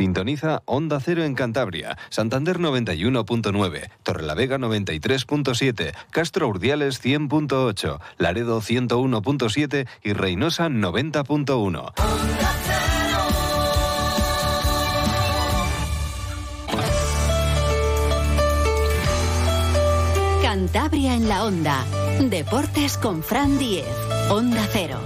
Sintoniza Onda Cero en Cantabria, Santander 91.9, Torrelavega 93.7, Castro Urdiales 100.8, Laredo 101.7 y Reinosa 90.1. Cantabria en la Onda. Deportes con Fran Díez. Onda Cero.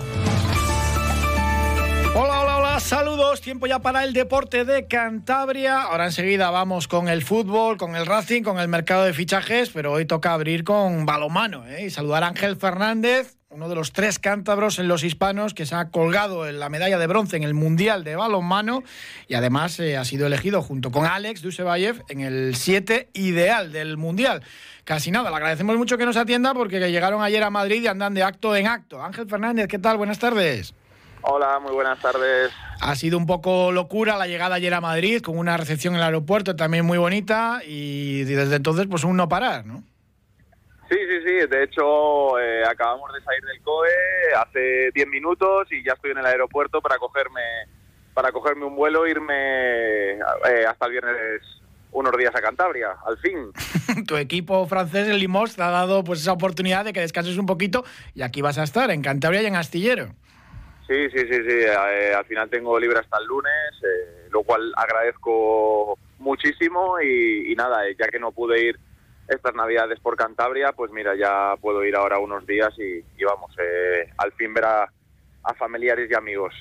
Saludos, tiempo ya para el deporte de Cantabria. Ahora enseguida vamos con el fútbol, con el Racing, con el mercado de fichajes, pero hoy toca abrir con balonmano, y saludar a Ángel Fernández, uno de los tres cántabros en los hispanos que se ha colgado en la medalla de bronce en el Mundial de balonmano y además ha sido elegido junto con Alex Dujshebaev en el 7 ideal del Mundial. Casi nada, le agradecemos mucho que nos atienda porque llegaron ayer a Madrid y andan de acto en acto. Ángel Fernández, ¿qué tal? Buenas tardes. Hola, muy buenas tardes. Ha sido un poco locura la llegada ayer a Madrid, con una recepción en el aeropuerto también muy bonita, y desde entonces pues un no parar, ¿no? Sí, de hecho acabamos de salir del COE hace 10 minutos y ya estoy en el aeropuerto para cogerme un vuelo e irme hasta el viernes unos días a Cantabria, al fin. Tu equipo francés, el Limoges, te ha dado pues esa oportunidad de que descanses un poquito y aquí vas a estar, en Cantabria y en Astillero. Sí. Al final tengo libre hasta el lunes, lo cual agradezco muchísimo y nada, ya que no pude ir estas navidades por Cantabria, pues mira, ya puedo ir ahora unos días y vamos, al fin ver a familiares y amigos.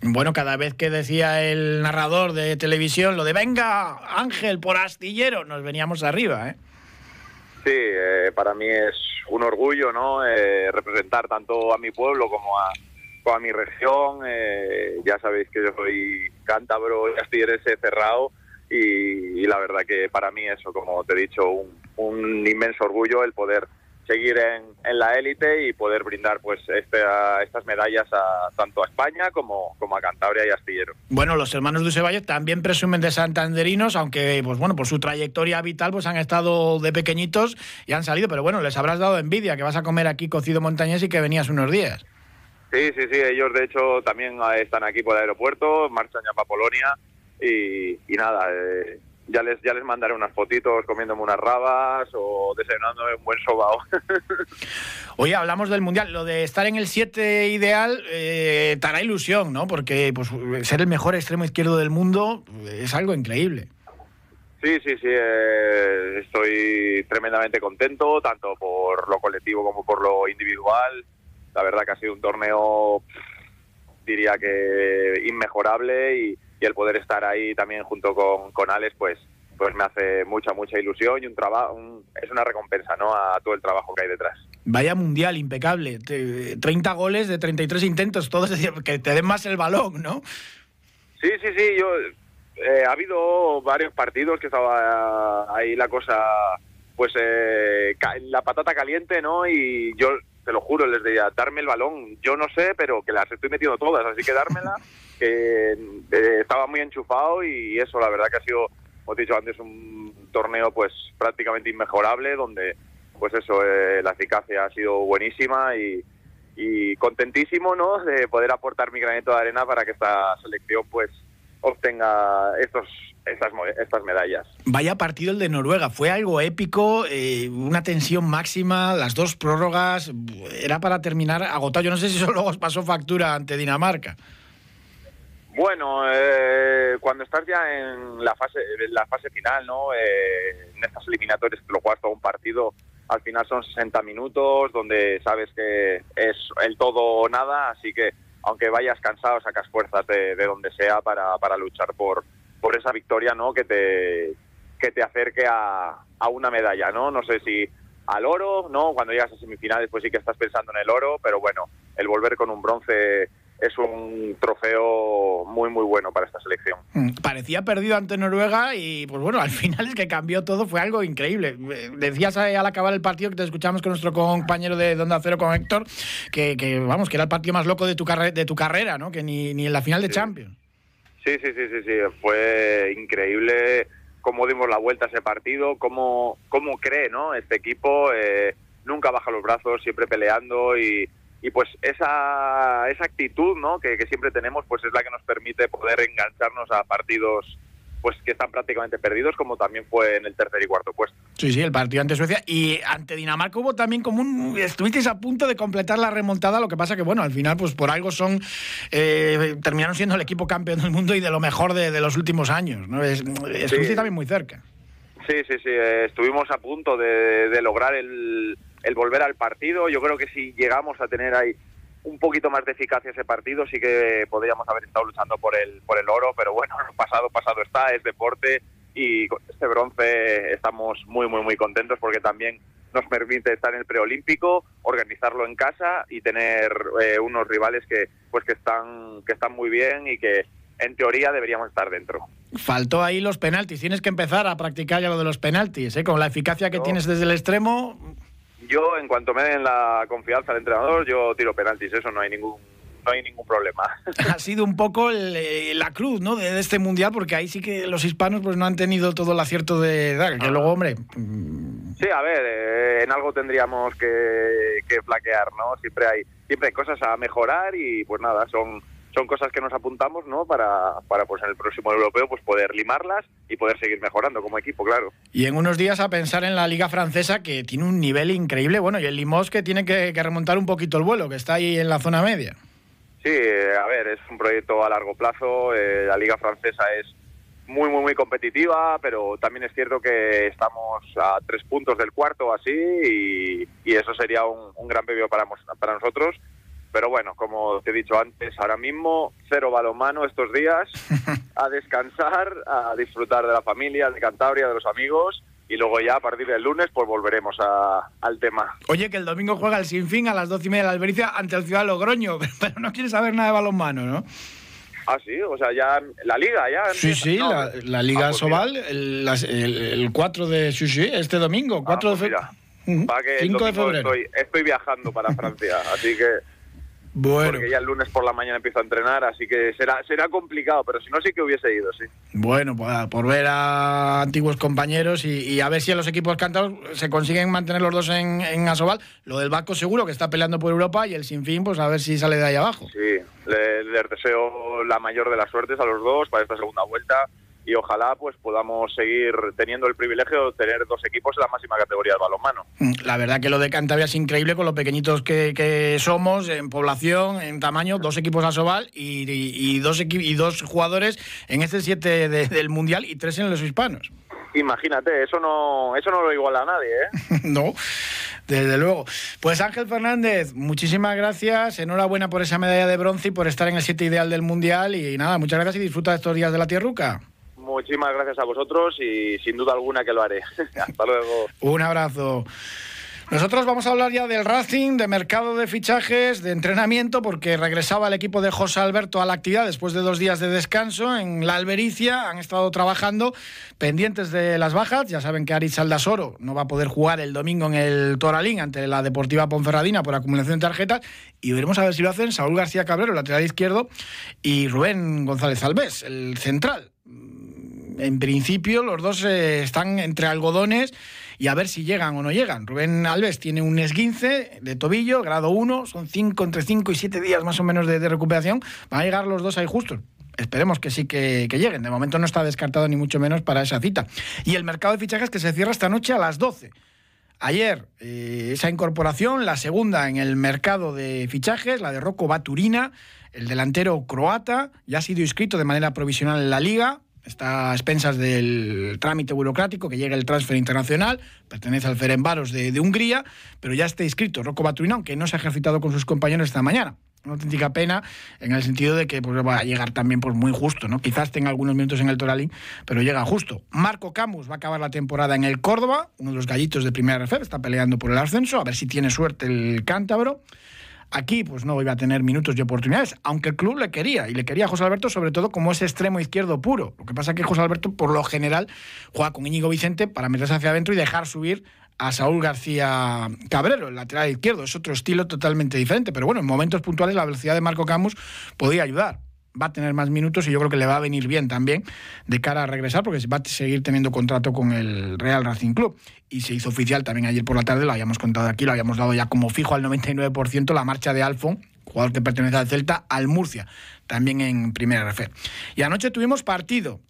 Bueno, cada vez que decía el narrador de televisión lo de venga Ángel por Astillero, nos veníamos arriba, ¿eh? Sí, para mí es un orgullo, ¿no? Representar tanto a mi pueblo como a mi región, ya sabéis que yo soy cántabro y astillerense cerrado y la verdad que para mí eso, como te he dicho, un inmenso orgullo el poder seguir en la élite y poder brindar pues estas medallas tanto a España como a Cantabria y Astillero. Bueno, los hermanos Dujshebaev también presumen de santanderinos, aunque pues bueno, por su trayectoria vital pues han estado de pequeñitos y han salido, pero bueno, les habrás dado envidia que vas a comer aquí cocido montañés y que venías unos días. Sí, ellos de hecho también están aquí por el aeropuerto, marchan ya para Polonia y nada, ya les mandaré unas fotitos comiéndome unas rabas o desayunándome un buen sobao. Oye, hablamos del Mundial, lo de estar en el 7 ideal te hará ilusión, ¿no? Porque pues, ser el mejor extremo izquierdo del mundo es algo increíble. Sí, estoy tremendamente contento, tanto por lo colectivo como por lo individual. La verdad que ha sido un torneo, diría que inmejorable y el poder estar ahí también junto con Alex, pues me hace mucha ilusión y es una recompensa, ¿no?, a todo el trabajo que hay detrás. Vaya Mundial, impecable. 30 goles de 33 intentos, todos que te den más el balón, ¿no? Sí, yo ha habido varios partidos que estaba ahí la cosa, pues la patata caliente, ¿no? Y yo... Te lo juro, les diría, darme el balón, yo no sé, pero que las estoy metiendo todas, así que dármela, que estaba muy enchufado y eso, la verdad que ha sido, como te he dicho antes, un torneo pues prácticamente inmejorable, donde pues eso, la eficacia ha sido buenísima y contentísimo, ¿no?, de poder aportar mi granito de arena para que esta selección pues obtenga estas medallas. Vaya partido el de Noruega, fue algo épico, una tensión máxima, las dos prórrogas, era para terminar agotado. Yo no sé si eso luego os pasó factura ante Dinamarca. Bueno, cuando estás ya en la fase final, ¿no? En estas eliminatorias te lo juegas todo un partido, al final son 60 minutos, donde sabes que es el todo o nada, así que aunque vayas cansado, sacas fuerzas de donde sea para luchar por esa victoria, ¿no?, que te acerque a una medalla, ¿no? No sé si al oro, ¿no? Cuando llegas a semifinales pues sí que estás pensando en el oro, pero bueno, el volver con un bronce es un trofeo muy bueno para esta selección. Parecía perdido ante Noruega y pues bueno, al final es que cambió todo, fue algo increíble. Decías al acabar el partido, que te escuchamos con nuestro compañero de Onda Cero, con Héctor, que vamos, que era el partido más loco de tu carrera, ¿no? Que ni en la final de Champions. Sí, fue increíble cómo dimos la vuelta a ese partido, cómo cree, ¿no?, este equipo, nunca baja los brazos, siempre peleando y pues esa actitud, ¿no?, que siempre tenemos, pues es la que nos permite poder engancharnos a partidos pues que están prácticamente perdidos, como también fue en el tercer y cuarto puesto. Sí, sí, el partido ante Suecia y ante Dinamarca hubo también como un... Estuvisteis a punto de completar la remontada, lo que pasa que, bueno, al final, pues por algo son... terminaron siendo el equipo campeón del mundo y de lo mejor de los últimos años, ¿no? Estuvisteis también muy cerca. Sí, estuvimos a punto de lograr el volver al partido. Yo creo que si llegamos a tener ahí un poquito más de eficacia ese partido, sí que podríamos haber estado luchando por el oro, pero bueno, pasado está, es deporte, y con este bronce estamos muy, muy, muy contentos porque también nos permite estar en el preolímpico, organizarlo en casa y tener unos rivales que están muy bien y que en teoría deberíamos estar dentro. Faltó ahí los penaltis, tienes que empezar a practicar ya lo de los penaltis, con la eficacia que tienes desde el extremo. Yo, en cuanto me den la confianza al entrenador, yo tiro penaltis, eso no hay ningún problema. Ha sido un poco la cruz, ¿no?, de este Mundial, porque ahí sí que los hispanos pues no han tenido todo el acierto de dar, que luego, hombre... Sí, a ver, en algo tendríamos que flaquear, ¿no? Siempre hay cosas a mejorar y pues nada, son cosas que nos apuntamos, ¿no?, para pues en el próximo europeo pues poder limarlas y poder seguir mejorando como equipo, claro. Y en unos días a pensar en la Liga Francesa, que tiene un nivel increíble, bueno, y el Limoges, que tiene que remontar un poquito el vuelo, que está ahí en la zona media. Sí, a ver, es un proyecto a largo plazo, la Liga Francesa es muy, muy, muy competitiva, pero también es cierto que estamos a 3 puntos del cuarto, así, y eso sería un gran premio para nosotros. Pero bueno, como te he dicho antes, ahora mismo 0 balonmano estos días, a descansar, a disfrutar de la familia, de Cantabria, de los amigos, y luego ya a partir del lunes pues volveremos al tema. Oye, que el domingo juega el Sinfín a las 12:30 de la Albericia ante el Ciudad Logroño, pero no quieres saber nada de balonmano, ¿no? Ah, sí, o sea, ya la Liga, ya... Sí, no, la Liga Asobal, pues el 4 de... Sí, este domingo, 4 de febrero. Para que 5 de febrero. Estoy viajando para Francia, así que... Bueno. Porque ya el lunes por la mañana empiezo a entrenar, así que será complicado, pero si no sí que hubiese ido, sí. Bueno, pues por ver a antiguos compañeros y a ver si a los equipos cántabros se consiguen mantener los dos en Asobal. Lo del Vasco seguro, que está peleando por Europa, y el Sinfín, pues a ver si sale de ahí abajo. Sí, les deseo la mayor de las suertes a los dos para esta segunda vuelta y ojalá pues podamos seguir teniendo el privilegio de tener dos equipos en la máxima categoría del balonmano. La verdad que lo de Cantabria es increíble con lo pequeñitos que somos en población, en tamaño, dos equipos Asobal y dos jugadores en este 7 del Mundial y 3 en los hispanos. Imagínate, eso no lo iguala a nadie, ¿eh? No, desde luego. Pues Ángel Fernández, muchísimas gracias, enhorabuena por esa medalla de bronce y por estar en el 7 ideal del Mundial, y nada, muchas gracias y disfruta de estos días de la tierruca. Muchísimas gracias a vosotros y sin duda alguna que lo haré. Hasta luego. Un abrazo. Nosotros vamos a hablar ya del Racing, de mercado de fichajes, de entrenamiento, porque regresaba el equipo de José Alberto a la actividad después de 2 días de descanso en la Albericia. Han estado trabajando pendientes de las bajas. Ya saben que Ari Saldasoro no va a poder jugar el domingo en el Toralín ante la Deportiva Ponferradina por acumulación de tarjetas, y veremos a ver si lo hacen Saúl García Cabrero, lateral izquierdo, y Rubén González Alves, el central. En principio los dos están entre algodones y a ver si llegan o no llegan. Rubén Alves tiene un esguince de tobillo, grado 1, son 5 entre 5 y 7 días más o menos de recuperación. Van a llegar los dos ahí justos. Esperemos que sí que lleguen. De momento no está descartado ni mucho menos para esa cita. Y el mercado de fichajes, que se cierra esta noche a las 12. Ayer esa incorporación, la segunda en el mercado de fichajes, la de Roko Baturina, el delantero croata, ya ha sido inscrito de manera provisional en la Liga. Está a expensas del trámite burocrático que llega el transfer internacional, pertenece al Ferencváros de Hungría, pero ya está inscrito Roko Baturina, aunque no se ha ejercitado con sus compañeros esta mañana. Una auténtica pena en el sentido de que pues, va a llegar también pues, muy justo, ¿no? Quizás tenga algunos minutos en el Toralín, pero llega justo. Marco Camus va a acabar la temporada en el Córdoba, uno de los gallitos de primera RFEF, está peleando por el ascenso, a ver si tiene suerte el cántabro. Aquí pues no iba a tener minutos y oportunidades, aunque el club le quería, y le quería a José Alberto sobre todo como ese extremo izquierdo puro. Lo que pasa es que José Alberto por lo general juega con Íñigo Vicente para meterse hacia adentro y dejar subir a Saúl García Cabrero, el lateral izquierdo. Es otro estilo totalmente diferente, pero bueno, en momentos puntuales la velocidad de Marco Camus podía ayudar. Va a tener más minutos y yo creo que le va a venir bien también de cara a regresar, porque va a seguir teniendo contrato con el Real Racing Club. Y se hizo oficial también ayer por la tarde, lo habíamos contado aquí, lo habíamos dado ya como fijo al 99%, la marcha de Alfon, jugador que pertenece al Celta, al Murcia, también en primera RFEF. Y anoche tuvimos partido.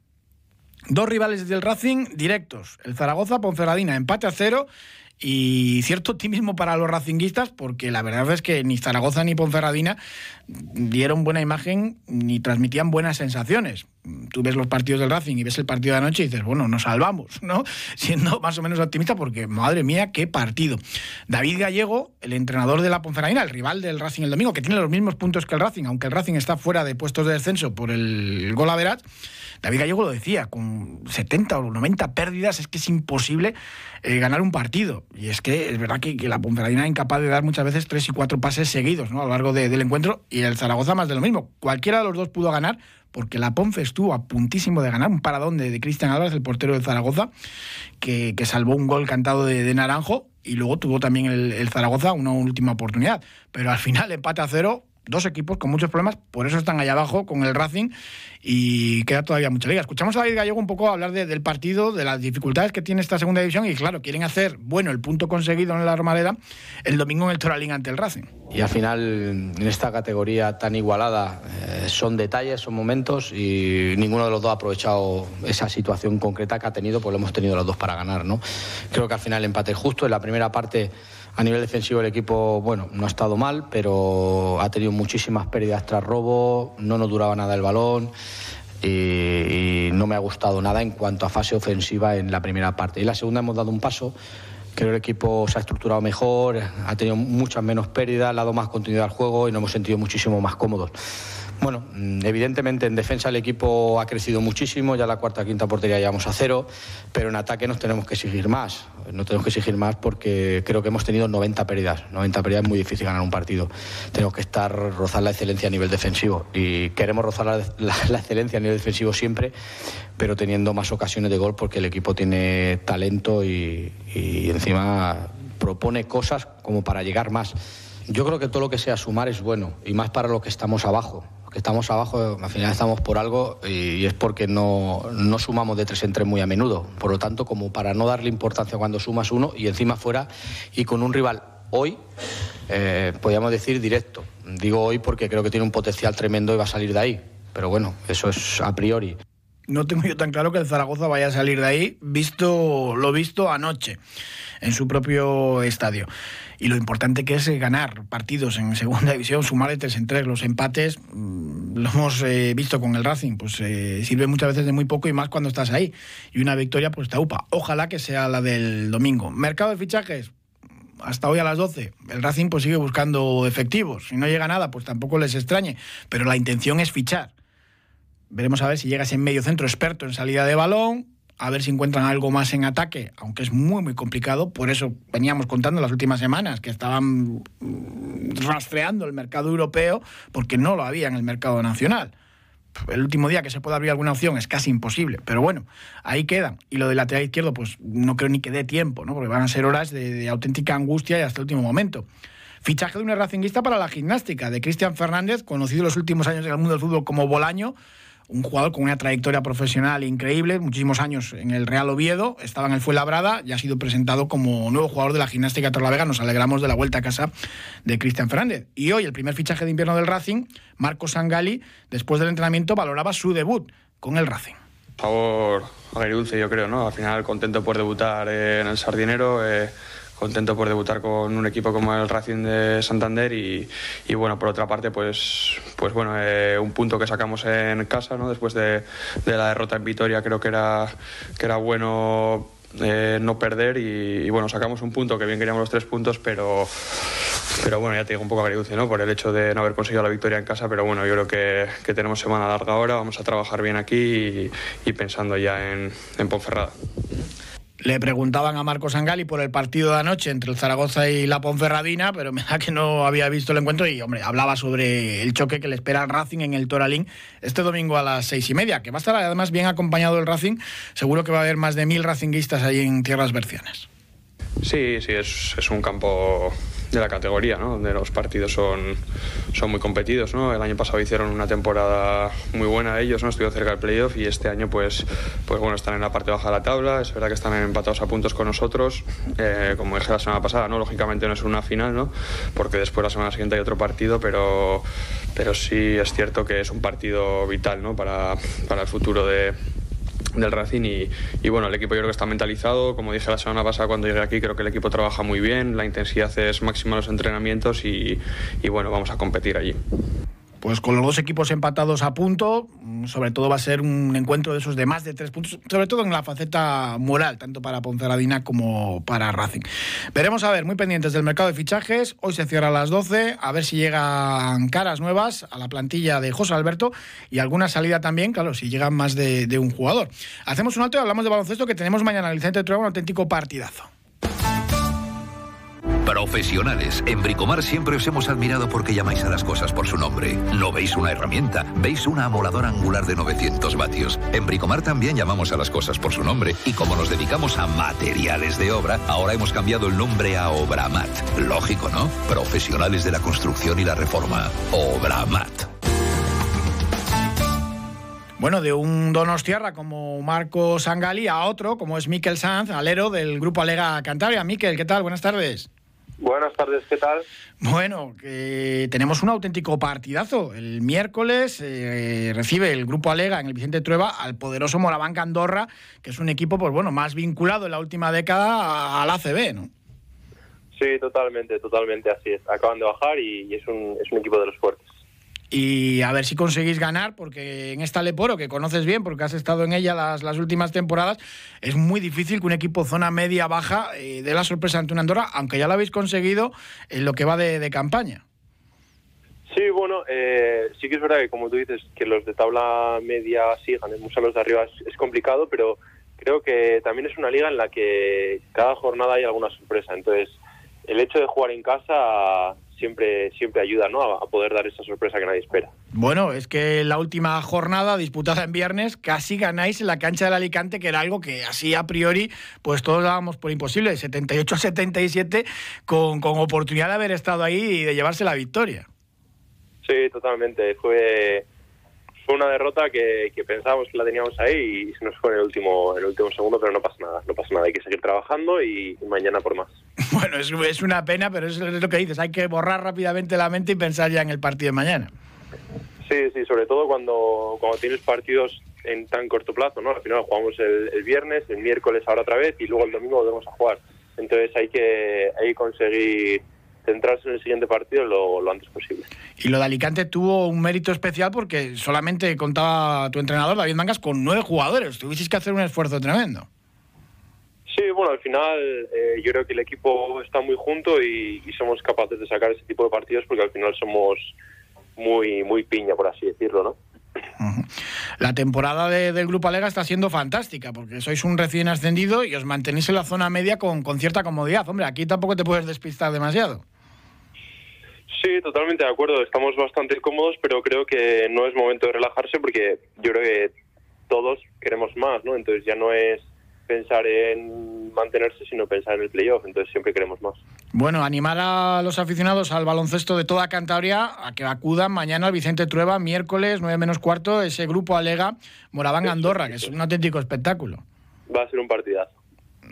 Dos rivales del Racing directos. El Zaragoza, Ponferradina, empate a 0. Y cierto optimismo para los racinguistas, porque la verdad es que ni Zaragoza ni Ponferradina dieron buena imagen ni transmitían buenas sensaciones. Tú ves los partidos del Racing y ves el partido de anoche y dices, bueno, nos salvamos, ¿no? Siendo más o menos optimista, porque, madre mía, qué partido. David Gallego, el entrenador de la Ponferradina, el rival del Racing el domingo, que tiene los mismos puntos que el Racing, aunque el Racing está fuera de puestos de descenso por el gol average, David Gallego lo decía, con 70 o 90 pérdidas es que es imposible ganar un partido. Y es que es verdad que la Ponferradina es incapaz de dar muchas veces 3 y 4 pases seguidos, ¿no?, a lo largo del encuentro, y el Zaragoza más de lo mismo. Cualquiera de los dos pudo ganar, porque la Ponfe estuvo a puntísimo de ganar. Un paradón de Cristian Álvarez, el portero del Zaragoza, que salvó un gol cantado de Naranjo, y luego tuvo también el Zaragoza una última oportunidad. Pero al final empate a 0, dos equipos con muchos problemas, por eso están allá abajo con el Racing, y queda todavía mucha liga. Escuchamos a David Gallego un poco hablar del partido, de las dificultades que tiene esta segunda división, y claro, quieren hacer bueno el punto conseguido en la Romareda el domingo en el Toralín ante el Racing. Y al final, en esta categoría tan igualada, son detalles, son momentos, y ninguno de los dos ha aprovechado esa situación concreta que ha tenido, pues lo hemos tenido los dos para ganar, ¿no? Creo que al final el empate es justo. En la primera parte, a nivel defensivo, el equipo, bueno, no ha estado mal, pero ha tenido muchísimas pérdidas tras robo, no nos duraba nada el balón, y no me ha gustado nada en cuanto a fase ofensiva en la primera parte. Y en la segunda hemos dado un paso. Creo que el equipo se ha estructurado mejor, ha tenido muchas menos pérdidas, ha dado más continuidad al juego y nos hemos sentido muchísimo más cómodos. Bueno, evidentemente en defensa el equipo ha crecido muchísimo, ya la cuarta o quinta portería llevamos a 0, pero en ataque nos tenemos que exigir más. No tenemos que exigir más porque creo que hemos tenido 90 pérdidas. 90 pérdidas es muy difícil ganar un partido. Tenemos que rozar la excelencia a nivel defensivo, y queremos rozar la excelencia a nivel defensivo siempre, pero teniendo más ocasiones de gol, porque el equipo tiene talento y encima propone cosas como para llegar más. Yo creo que todo lo que sea sumar es bueno, y más para los que estamos abajo. Los que estamos abajo, al final estamos por algo, y es porque no sumamos de 3 en 3 muy a menudo. Por lo tanto, como para no darle importancia cuando sumas uno, y encima fuera, y con un rival hoy, podríamos decir directo. Digo hoy porque creo que tiene un potencial tremendo y va a salir de ahí. Pero bueno, eso es a priori. No tengo yo tan claro que el Zaragoza vaya a salir de ahí, visto lo visto anoche en su propio estadio. Y lo importante que es ganar partidos en segunda división, sumar de 3 en 3. Los empates, lo hemos visto con el Racing, pues sirve muchas veces de muy poco, y más cuando estás ahí. Y una victoria, pues te aupa. Ojalá que sea la del domingo. Mercado de fichajes. Hasta hoy a las 12. El Racing pues sigue buscando efectivos. Si no llega nada, pues tampoco les extrañe. Pero la intención es fichar. Veremos a ver si llega ese mediocentro experto en salida de balón, a ver si encuentran algo más en ataque, aunque es muy, muy complicado. Por eso veníamos contando las últimas semanas que estaban rastreando el mercado europeo, porque no lo había en el mercado nacional. El último día que se pueda abrir alguna opción es casi imposible, pero bueno, ahí quedan. Y lo del lateral izquierdo, pues no creo ni que dé tiempo, ¿no?, porque van a ser horas de auténtica angustia y hasta el último momento. Fichaje de un racinguista para la gimnástica, de Cristian Fernández, conocido en los últimos años en el mundo del fútbol como Bolaño. Un jugador con una trayectoria profesional increíble, muchísimos años en el Real Oviedo, estaba en el Fuenlabrada y ha sido presentado como nuevo jugador de la Gimnástica Torrelavega. Nos alegramos de la vuelta a casa de Cristian Fernández. Y hoy, el primer fichaje de invierno del Racing, Marcos Sangalí, después del entrenamiento, valoraba su debut con el Racing. Sabor agridulce, yo creo, ¿no? Al final, contento por debutar en el Sardinero, contento por debutar con un equipo como el Racing de Santander, y bueno, por otra parte, pues bueno, un punto que sacamos en casa, ¿no?, después de la derrota en Vitoria. Creo que era bueno no perder, y bueno, sacamos un punto, que bien queríamos los 3 puntos, pero bueno, ya te digo, un poco agridulce, ¿no?, por el hecho de no haber conseguido la victoria en casa. Pero bueno, yo creo que tenemos semana larga ahora, vamos a trabajar bien aquí y pensando ya en Ponferrada. Le preguntaban a Marco Sangalí por el partido de anoche entre el Zaragoza y la Ponferradina, pero me da que no había visto el encuentro y, hombre, hablaba sobre el choque que le espera al Racing en el Toralín este domingo a las 6:30, que va a estar además bien acompañado el Racing. Seguro que va a haber más de 1000 racinguistas ahí en tierras bercianas. Sí, es un campo de la categoría, ¿no?, donde los partidos son muy competidos, ¿no? El año pasado hicieron una temporada muy buena ellos, ¿no?, estuvieron cerca del playoff, y este año pues bueno, están en la parte baja de la tabla. Es verdad que están empatados a puntos con nosotros, como dije la semana pasada, ¿no? Lógicamente no es una final, ¿no?, porque después la semana siguiente hay otro partido, pero sí es cierto que es un partido vital, ¿no?, para el futuro de del Racing y bueno, el equipo yo creo que está mentalizado, como dije la semana pasada cuando llegué aquí, creo que el equipo trabaja muy bien, la intensidad es máxima en los entrenamientos y bueno, vamos a competir allí. Pues con los dos equipos empatados a punto, sobre todo va a ser un encuentro de esos de más de 3 puntos, sobre todo en la faceta moral, tanto para Ponferradina como para Racing. Veremos a ver, muy pendientes del mercado de fichajes, hoy se cierra a las 12, a ver si llegan caras nuevas a la plantilla de José Alberto y alguna salida también, claro, si llegan más de un jugador. Hacemos un alto y hablamos de baloncesto, que tenemos mañana en el Vicente Trueba un auténtico partidazo. Profesionales, en Bricomar siempre os hemos admirado porque llamáis a las cosas por su nombre. No veis una herramienta, veis una amoladora angular de 900 vatios. En Bricomar también llamamos a las cosas por su nombre y como nos dedicamos a materiales de obra, ahora hemos cambiado el nombre a Obramat. Lógico, ¿no? Profesionales de la construcción y la reforma. Obramat. Bueno, de un donostiarra como Marcos Sangalí a otro, como es Miquel Sanz, alero del Grupo Alega Cantabria. Miquel, ¿qué tal? Buenas tardes. Buenas tardes, ¿qué tal? Bueno, tenemos un auténtico partidazo. El miércoles recibe el Grupo Alega en el Vicente Trueba al poderoso Morabanca Andorra, que es un equipo pues bueno, más vinculado en la última década al ACB, ¿no? Sí, totalmente así es. Acaban de bajar y es un equipo de los fuertes. Y a ver si conseguís ganar, porque en esta Leporo, que conoces bien, porque has estado en ella las últimas temporadas, es muy difícil que un equipo zona media-baja dé la sorpresa ante una Andorra, aunque ya lo habéis conseguido en lo que va de campaña. Sí, bueno, sí que es verdad que, como tú dices, que los de tabla media sigan, muchos de los de arriba es complicado, pero creo que también es una liga en la que cada jornada hay alguna sorpresa. Entonces, el hecho de jugar en casa siempre ayuda, ¿no?, a poder dar esa sorpresa que nadie espera. Bueno, es que la última jornada disputada en viernes casi ganáis en la cancha del Alicante, que era algo que así a priori pues todos dábamos por imposible, 78-77 con oportunidad de haber estado ahí y de llevarse la victoria. Sí, totalmente. Fue una derrota que pensábamos que la teníamos ahí y se nos fue en el último segundo, pero no pasa nada, hay que seguir trabajando y mañana por más. Bueno, es una pena, pero es lo que dices, hay que borrar rápidamente la mente y pensar ya en el partido de mañana. Sí, sobre todo cuando tienes partidos en tan corto plazo, ¿no? Al final jugamos el viernes, el miércoles ahora otra vez y luego el domingo volvemos a jugar. Entonces hay que conseguir centrarse en el siguiente partido lo antes posible. Y lo de Alicante tuvo un mérito especial porque solamente contaba tu entrenador, David Mangas, con 9 jugadores. Tuvisteis que hacer un esfuerzo tremendo. Sí, bueno, al final yo creo que el equipo está muy junto y somos capaces de sacar ese tipo de partidos porque al final somos muy, muy piña, por así decirlo, ¿no? La temporada del Grupo Alega está siendo fantástica porque sois un recién ascendido y os mantenéis en la zona media con cierta comodidad. Hombre, aquí tampoco te puedes despistar demasiado. Sí, totalmente de acuerdo. Estamos bastante cómodos, pero creo que no es momento de relajarse porque yo creo que todos queremos más, ¿no? Entonces ya no es pensar en mantenerse, sino pensar en el playoff, entonces siempre queremos más. Bueno, animar a los aficionados al baloncesto de toda Cantabria a que acudan mañana al Vicente Trueba, miércoles, 9 menos cuarto, ese Grupo Alega Moraván Andorra, que es un auténtico espectáculo. Va a ser un partidazo.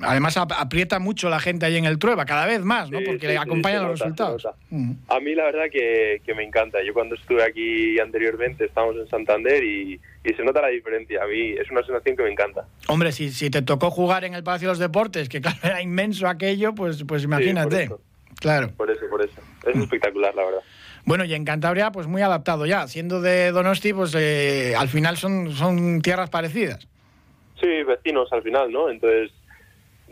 Además aprieta mucho la gente ahí en el Trueba, cada vez más, ¿no? Sí, porque acompañan los resultados. A mí la verdad que me encanta. Yo cuando estuve aquí anteriormente, estábamos en Santander y se nota la diferencia. A mí es una sensación que me encanta. Hombre, si te tocó jugar en el Palacio de los Deportes, que claro, era inmenso aquello, pues imagínate. Sí, por eso. Es espectacular, la verdad. Bueno, y en Cantabria, pues muy adaptado ya. Siendo de Donosti, pues al final son tierras parecidas. Sí, vecinos al final, ¿no? Entonces,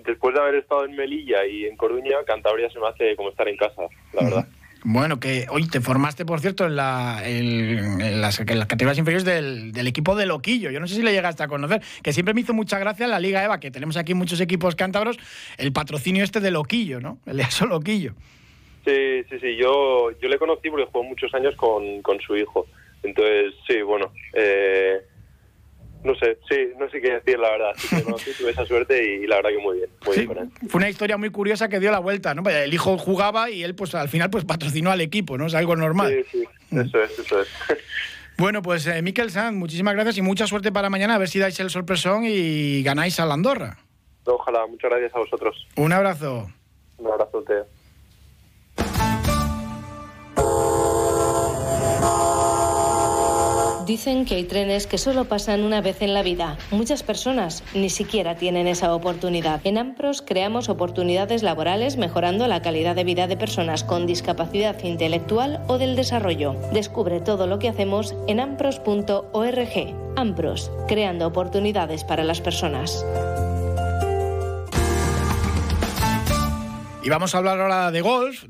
después de haber estado en Melilla y en Coruña, Cantabria se me hace como estar en casa, la verdad. Bueno, que hoy te formaste, por cierto, en las categorías inferiores del equipo de Loquillo. Yo no sé si le llegaste a conocer, que siempre me hizo mucha gracia en la Liga EVA, que tenemos aquí muchos equipos cántabros, el patrocinio este de Loquillo, ¿no? El de Asoloquillo. Sí. Yo le conocí porque jugó muchos años con su hijo. Entonces, sí, bueno, No sé qué decir, la verdad. Sí, tuve esa suerte y la verdad que muy bien. Muy bien. Fue una historia muy curiosa que dio la vuelta, ¿no? El hijo jugaba y él, pues al final, pues patrocinó al equipo, ¿no? Es algo normal. Sí, eso es. Bueno, pues Miquel Sanz, muchísimas gracias y mucha suerte para mañana. A ver si dais el sorpresón y ganáis a la Andorra. Ojalá, muchas gracias a vosotros. Un abrazo. Un abrazo a usted. Dicen que hay trenes que solo pasan una vez en la vida. Muchas personas ni siquiera tienen esa oportunidad. En AMPROS creamos oportunidades laborales mejorando la calidad de vida de personas con discapacidad intelectual o del desarrollo. Descubre todo lo que hacemos en ampros.org. AMPROS, creando oportunidades para las personas. Y vamos a hablar ahora de golf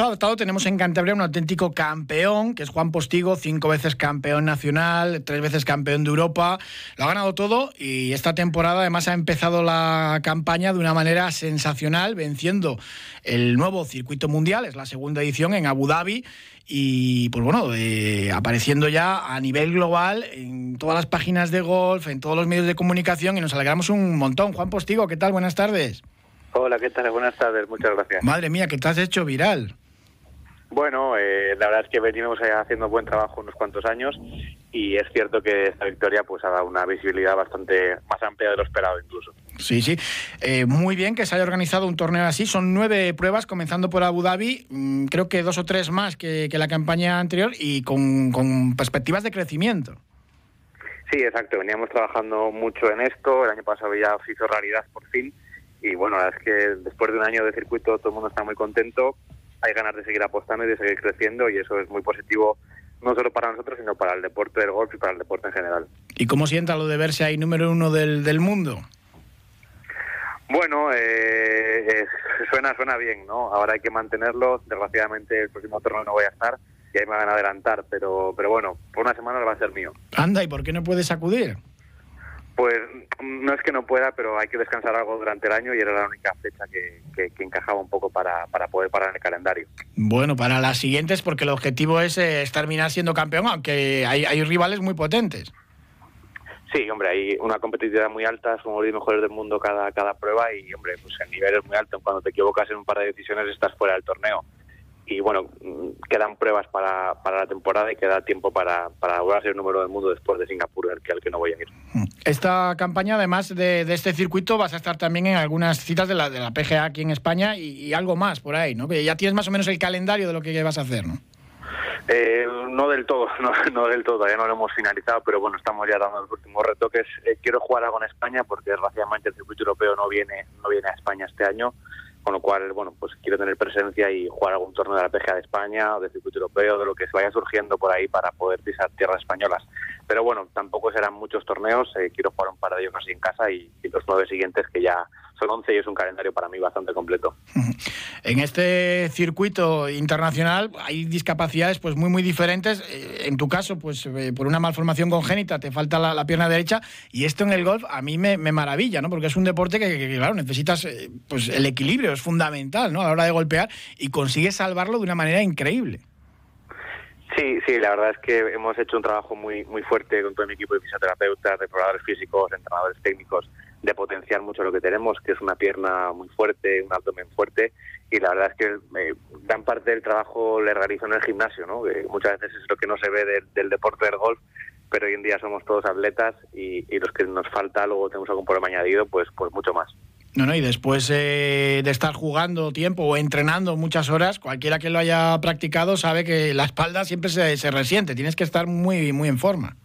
adaptado. Tenemos en Cantabria un auténtico campeón, que es Juan Postigo, 5 veces campeón nacional, 3 veces campeón de Europa. Lo ha ganado todo y esta temporada además ha empezado la campaña de una manera sensacional, venciendo el nuevo circuito mundial, es la segunda edición en Abu Dhabi. Y pues bueno, apareciendo ya a nivel global en todas las páginas de golf, en todos los medios de comunicación, y nos alegramos un montón. Juan Postigo, ¿qué tal? Buenas tardes. Hola, ¿qué tal? Buenas tardes, muchas gracias. Madre mía, que te has hecho viral. Bueno, la verdad es que venimos haciendo buen trabajo unos cuantos años y es cierto que esta victoria pues ha dado una visibilidad bastante más amplia de lo esperado incluso. Sí, sí. Muy bien que se haya organizado un torneo así. Son 9 pruebas, comenzando por Abu Dhabi, creo que 2 o 3 más que la campaña anterior y con perspectivas de crecimiento. Sí, exacto. Veníamos trabajando mucho en esto. El año pasado ya se hizo realidad por fin. Y bueno, la verdad es que después de un año de circuito todo el mundo está muy contento, hay ganas de seguir apostando y de seguir creciendo y eso es muy positivo, no solo para nosotros, sino para el deporte del golf y para el deporte en general. ¿Y cómo sienta lo de verse ahí número 1 del mundo? Bueno, suena bien, ¿no? Ahora hay que mantenerlo, desgraciadamente el próximo torneo no voy a estar y ahí me van a adelantar, pero bueno, por una semana va a ser mío. Anda, ¿y por qué no puedes acudir? Pues no es que no pueda, pero hay que descansar algo durante el año y era la única fecha que encajaba un poco para poder parar en el calendario. Bueno, para las siguientes, porque el objetivo es terminar siendo campeón, aunque hay rivales muy potentes. Sí, hombre, hay una competitividad muy alta, somos los mejores del mundo cada prueba y, hombre, pues el nivel es muy alto. Cuando te equivocas en un par de decisiones estás fuera del torneo. Y bueno, quedan pruebas para la temporada y queda tiempo para volver a ser el número del mundo después de Singapur, al que no voy a ir. Esta campaña, además de este circuito, vas a estar también en algunas citas de la PGA aquí en España y algo más por ahí, ¿no? Que ya tienes más o menos el calendario de lo que vas a hacer, ¿no? No del todo, todavía no lo hemos finalizado, pero bueno, estamos ya dando los últimos retoques. Quiero jugar algo en España porque desgraciadamente el circuito europeo no viene a España este año. Con lo cual, bueno, pues quiero tener presencia y jugar algún torneo de la PGA de España o del circuito europeo, de lo que se vaya surgiendo por ahí para poder pisar tierras españolas. Pero bueno, tampoco serán muchos torneos, quiero jugar un par de ellos así en casa y los 9 siguientes que ya son 11 y es un calendario para mí bastante completo. En este circuito internacional hay discapacidades pues muy muy diferentes, en tu caso pues por una malformación congénita te falta la pierna derecha y esto en el golf a mí me maravilla, ¿no? Porque es un deporte que claro, necesitas pues el equilibrio, es fundamental, ¿no? A la hora de golpear y consigues salvarlo de una manera increíble. Sí, la verdad es que hemos hecho un trabajo muy muy fuerte con todo mi equipo de fisioterapeutas, de preparadores físicos, entrenadores técnicos, de potenciar mucho lo que tenemos, que es una pierna muy fuerte, un abdomen fuerte, y la verdad es que gran parte del trabajo le realizo en el gimnasio, ¿no? Que muchas veces es lo que no se ve del deporte del golf, pero hoy en día somos todos atletas y los que nos falta, luego tenemos algún problema añadido, pues mucho más. No, y después de estar jugando tiempo o entrenando muchas horas, cualquiera que lo haya practicado sabe que la espalda siempre se resiente, tienes que estar muy muy en forma.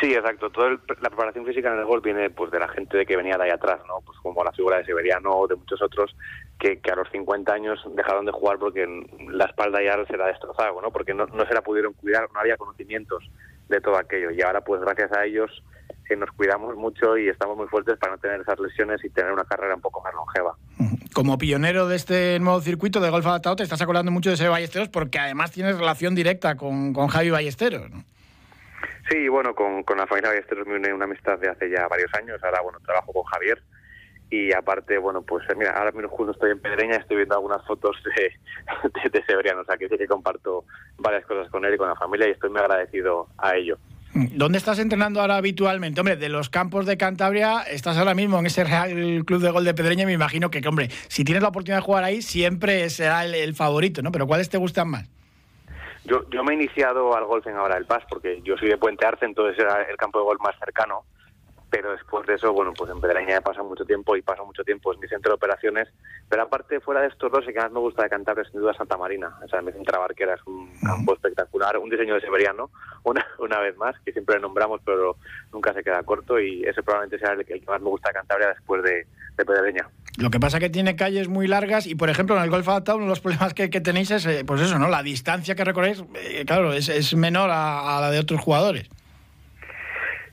Sí, exacto, toda la preparación física en el golf viene pues de la gente de que venía de ahí atrás, ¿no? Pues como la figura de Severiano o de muchos otros que a los 50 años dejaron de jugar porque la espalda ya se la destrozaba, ¿no? Porque no se la pudieron cuidar, no había conocimientos de todo aquello y ahora pues gracias a ellos nos cuidamos mucho y estamos muy fuertes para no tener esas lesiones y tener una carrera un poco más longeva. Como pionero de este nuevo circuito de golf adaptado, te estás acordando mucho de Sebe Ballesteros porque además tienes relación directa con Javi Ballesteros, ¿no? Sí, bueno, con la familia Ballesteros me une una amistad de hace ya varios años. Ahora, bueno, trabajo con Javier y aparte, bueno, pues mira, ahora mismo justo estoy en Pedreña, estoy viendo algunas fotos de Severiano, o sea que sí que comparto varias cosas con él y con la familia y estoy muy agradecido a ello. ¿Dónde estás entrenando ahora habitualmente? Hombre, de los campos de Cantabria, estás ahora mismo en ese Real Club de Golf de Pedreña y me imagino que, hombre, si tienes la oportunidad de jugar ahí, siempre será el favorito, ¿no? Pero ¿cuáles te gustan más? Yo me he iniciado al golf en Ahora del Paz, porque yo soy de Puente Arce, entonces era el campo de golf más cercano. pero después de eso, bueno, pues en Pedreña paso mucho tiempo, es mi centro de operaciones, pero aparte, fuera de estos dos, el que más me gusta de Cantabria es sin duda Santa Marina, o sea, mi centro barquera es un campo espectacular, un diseño de Severiano, una vez más, que siempre le nombramos, pero nunca se queda corto, y ese probablemente sea el que más me gusta de Cantabria después de Pedreña. Lo que pasa es que tiene calles muy largas y, por ejemplo, en el Golf Adaptado uno de los problemas que tenéis es, pues eso, ¿no? La distancia que recorréis, claro, es menor a la de otros jugadores.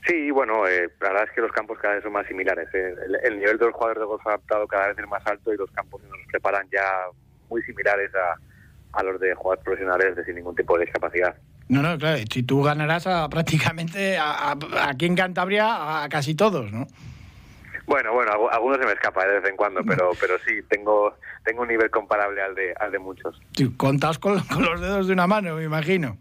Sí, bueno, la verdad es que los campos cada vez son más similares. El nivel de los jugadores de golf adaptado cada vez es más alto y los campos nos preparan ya muy similares a los de jugadores profesionales de sin ningún tipo de discapacidad. No, claro, si tú ganarás prácticamente aquí en Cantabria a casi todos, ¿no? Bueno, algunos se me escapa de vez en cuando, pero sí, tengo un nivel comparable al de muchos. Sí, contás con los dedos de una mano, me imagino.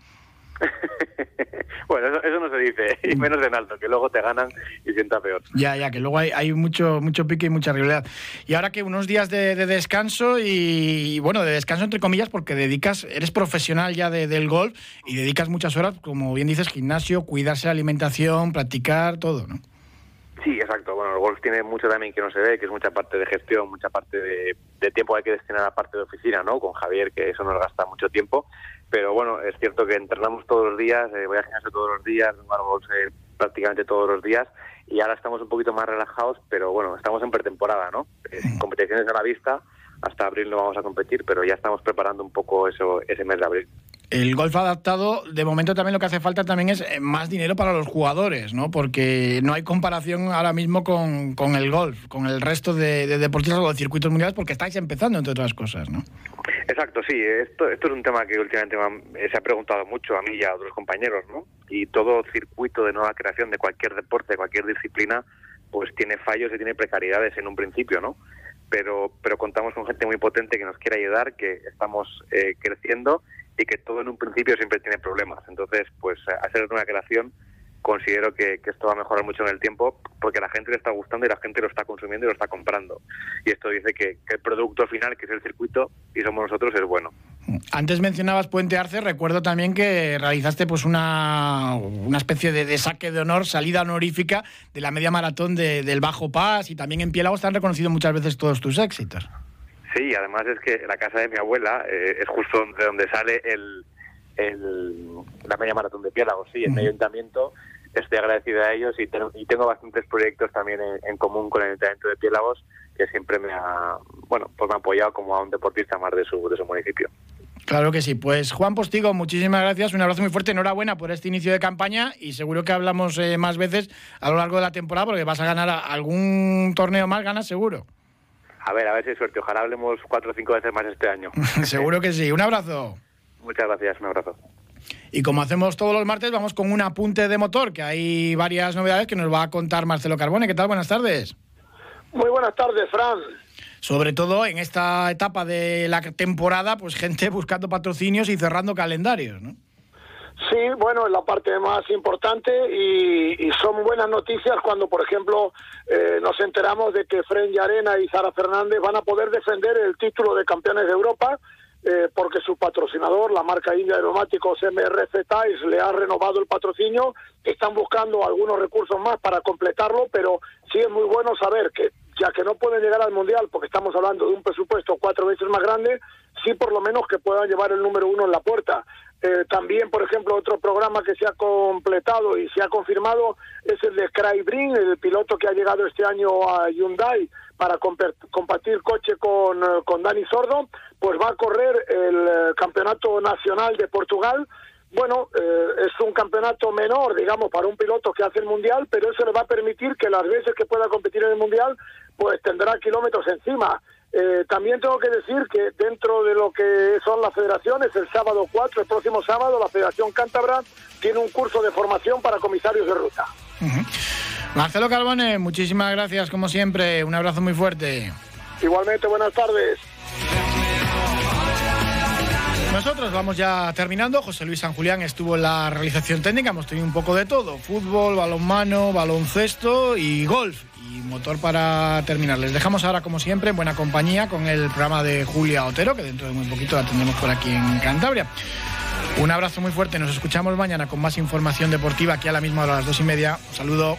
Bueno, eso no se dice, y menos en alto, que luego te ganan y sienta peor. Ya, que luego hay mucho pique y mucha rivalidad. Y ahora que unos días de descanso, y bueno, de descanso entre comillas, porque eres profesional ya del golf y dedicas muchas horas, como bien dices, gimnasio, cuidarse la alimentación, practicar, todo, ¿no? Sí, exacto. Bueno, el golf tiene mucho también que no se ve, que es mucha parte de gestión, mucha parte de tiempo que hay que destinar a parte de oficina, ¿no? Con Javier, que eso nos gasta mucho tiempo. Pero bueno, es cierto que entrenamos todos los días, voy a gimnasio todos los días, golf prácticamente todos los días, y ahora estamos un poquito más relajados, pero bueno, estamos en pretemporada, ¿no? Competiciones a la vista, hasta abril no vamos a competir, pero ya estamos preparando un poco ese mes de abril. El golf adaptado, de momento también lo que hace falta también es más dinero para los jugadores, ¿no? Porque no hay comparación ahora mismo con el golf, con el resto de deportistas o de circuitos mundiales, porque estáis empezando, entre otras cosas, ¿no? Exacto, sí. Esto es un tema que últimamente se ha preguntado mucho a mí y a otros compañeros, ¿no? Y todo circuito de nueva creación de cualquier deporte, de cualquier disciplina, pues tiene fallos y tiene precariedades en un principio, ¿no? Pero contamos con gente muy potente que nos quiere ayudar, que estamos creciendo, y que todo en un principio siempre tiene problemas. Entonces, pues hacer una creación, considero que esto va a mejorar mucho en el tiempo, porque a la gente le está gustando y la gente lo está consumiendo y lo está comprando. Y esto dice que el producto final, que es el circuito, y somos nosotros, es bueno. Antes mencionabas Puente Arce, recuerdo también que realizaste pues una especie de saque de honor, salida honorífica de la media maratón del Bajo Paz, y también en Piélagos te han reconocido muchas veces todos tus éxitos. Sí, además es que la casa de mi abuela es justo donde sale la media maratón de Piélagos, sí, el ayuntamiento. Estoy agradecido a ellos y tengo bastantes proyectos también en común con el ayuntamiento de Piélagos, que siempre me ha apoyado como a un deportista más de su municipio. Claro que sí. Pues Juan Postigo, muchísimas gracias, un abrazo muy fuerte, enhorabuena por este inicio de campaña, y seguro que hablamos más veces a lo largo de la temporada, porque vas a ganar algún torneo más, ganas seguro. A ver si hay suerte. Ojalá hablemos 4 o 5 veces más este año. Seguro que sí. Un abrazo. Muchas gracias. Un abrazo. Y como hacemos todos los martes, vamos con un apunte de motor, que hay varias novedades que nos va a contar Marcelo Carbone. ¿Qué tal? Buenas tardes. Muy buenas tardes, Fran. Sobre todo en esta etapa de la temporada, pues gente buscando patrocinios y cerrando calendarios, ¿no? Sí, bueno, es la parte más importante y son buenas noticias cuando, por ejemplo, nos enteramos de que Fren y Arena y Zara Fernández van a poder defender el título de campeones de Europa, porque su patrocinador, la marca india de neumáticos MRC Tiles, le ha renovado el patrocinio. Están buscando algunos recursos más para completarlo, pero sí es muy bueno saber que, ya que no pueden llegar al Mundial, porque estamos hablando de un presupuesto 4 veces más grande, sí por lo menos que puedan llevar el número 1 en la puerta. También, por ejemplo, otro programa que se ha completado y se ha confirmado es el de Craig Breen, el piloto que ha llegado este año a Hyundai para compartir coche con Dani Sordo, pues va a correr el Campeonato Nacional de Portugal. Bueno, es un campeonato menor, digamos, para un piloto que hace el Mundial, pero eso le va a permitir que las veces que pueda competir en el Mundial, pues tendrá kilómetros encima. También tengo que decir que dentro de lo que son las federaciones, el próximo sábado, la Federación Cántabra tiene un curso de formación para comisarios de ruta. Marcelo Carbone, muchísimas gracias, como siempre. Un abrazo muy fuerte. Igualmente, buenas tardes. Nosotros vamos ya terminando. José Luis San Julián estuvo en la realización técnica. Hemos tenido un poco de todo: fútbol, balonmano, baloncesto y golf. Y motor para terminar. Les dejamos ahora, como siempre, en buena compañía con el programa de Julia Otero, que dentro de muy poquito la tendremos por aquí en Cantabria. Un abrazo muy fuerte. Nos escuchamos mañana con más información deportiva aquí a la misma hora, a las 2:30. Un saludo.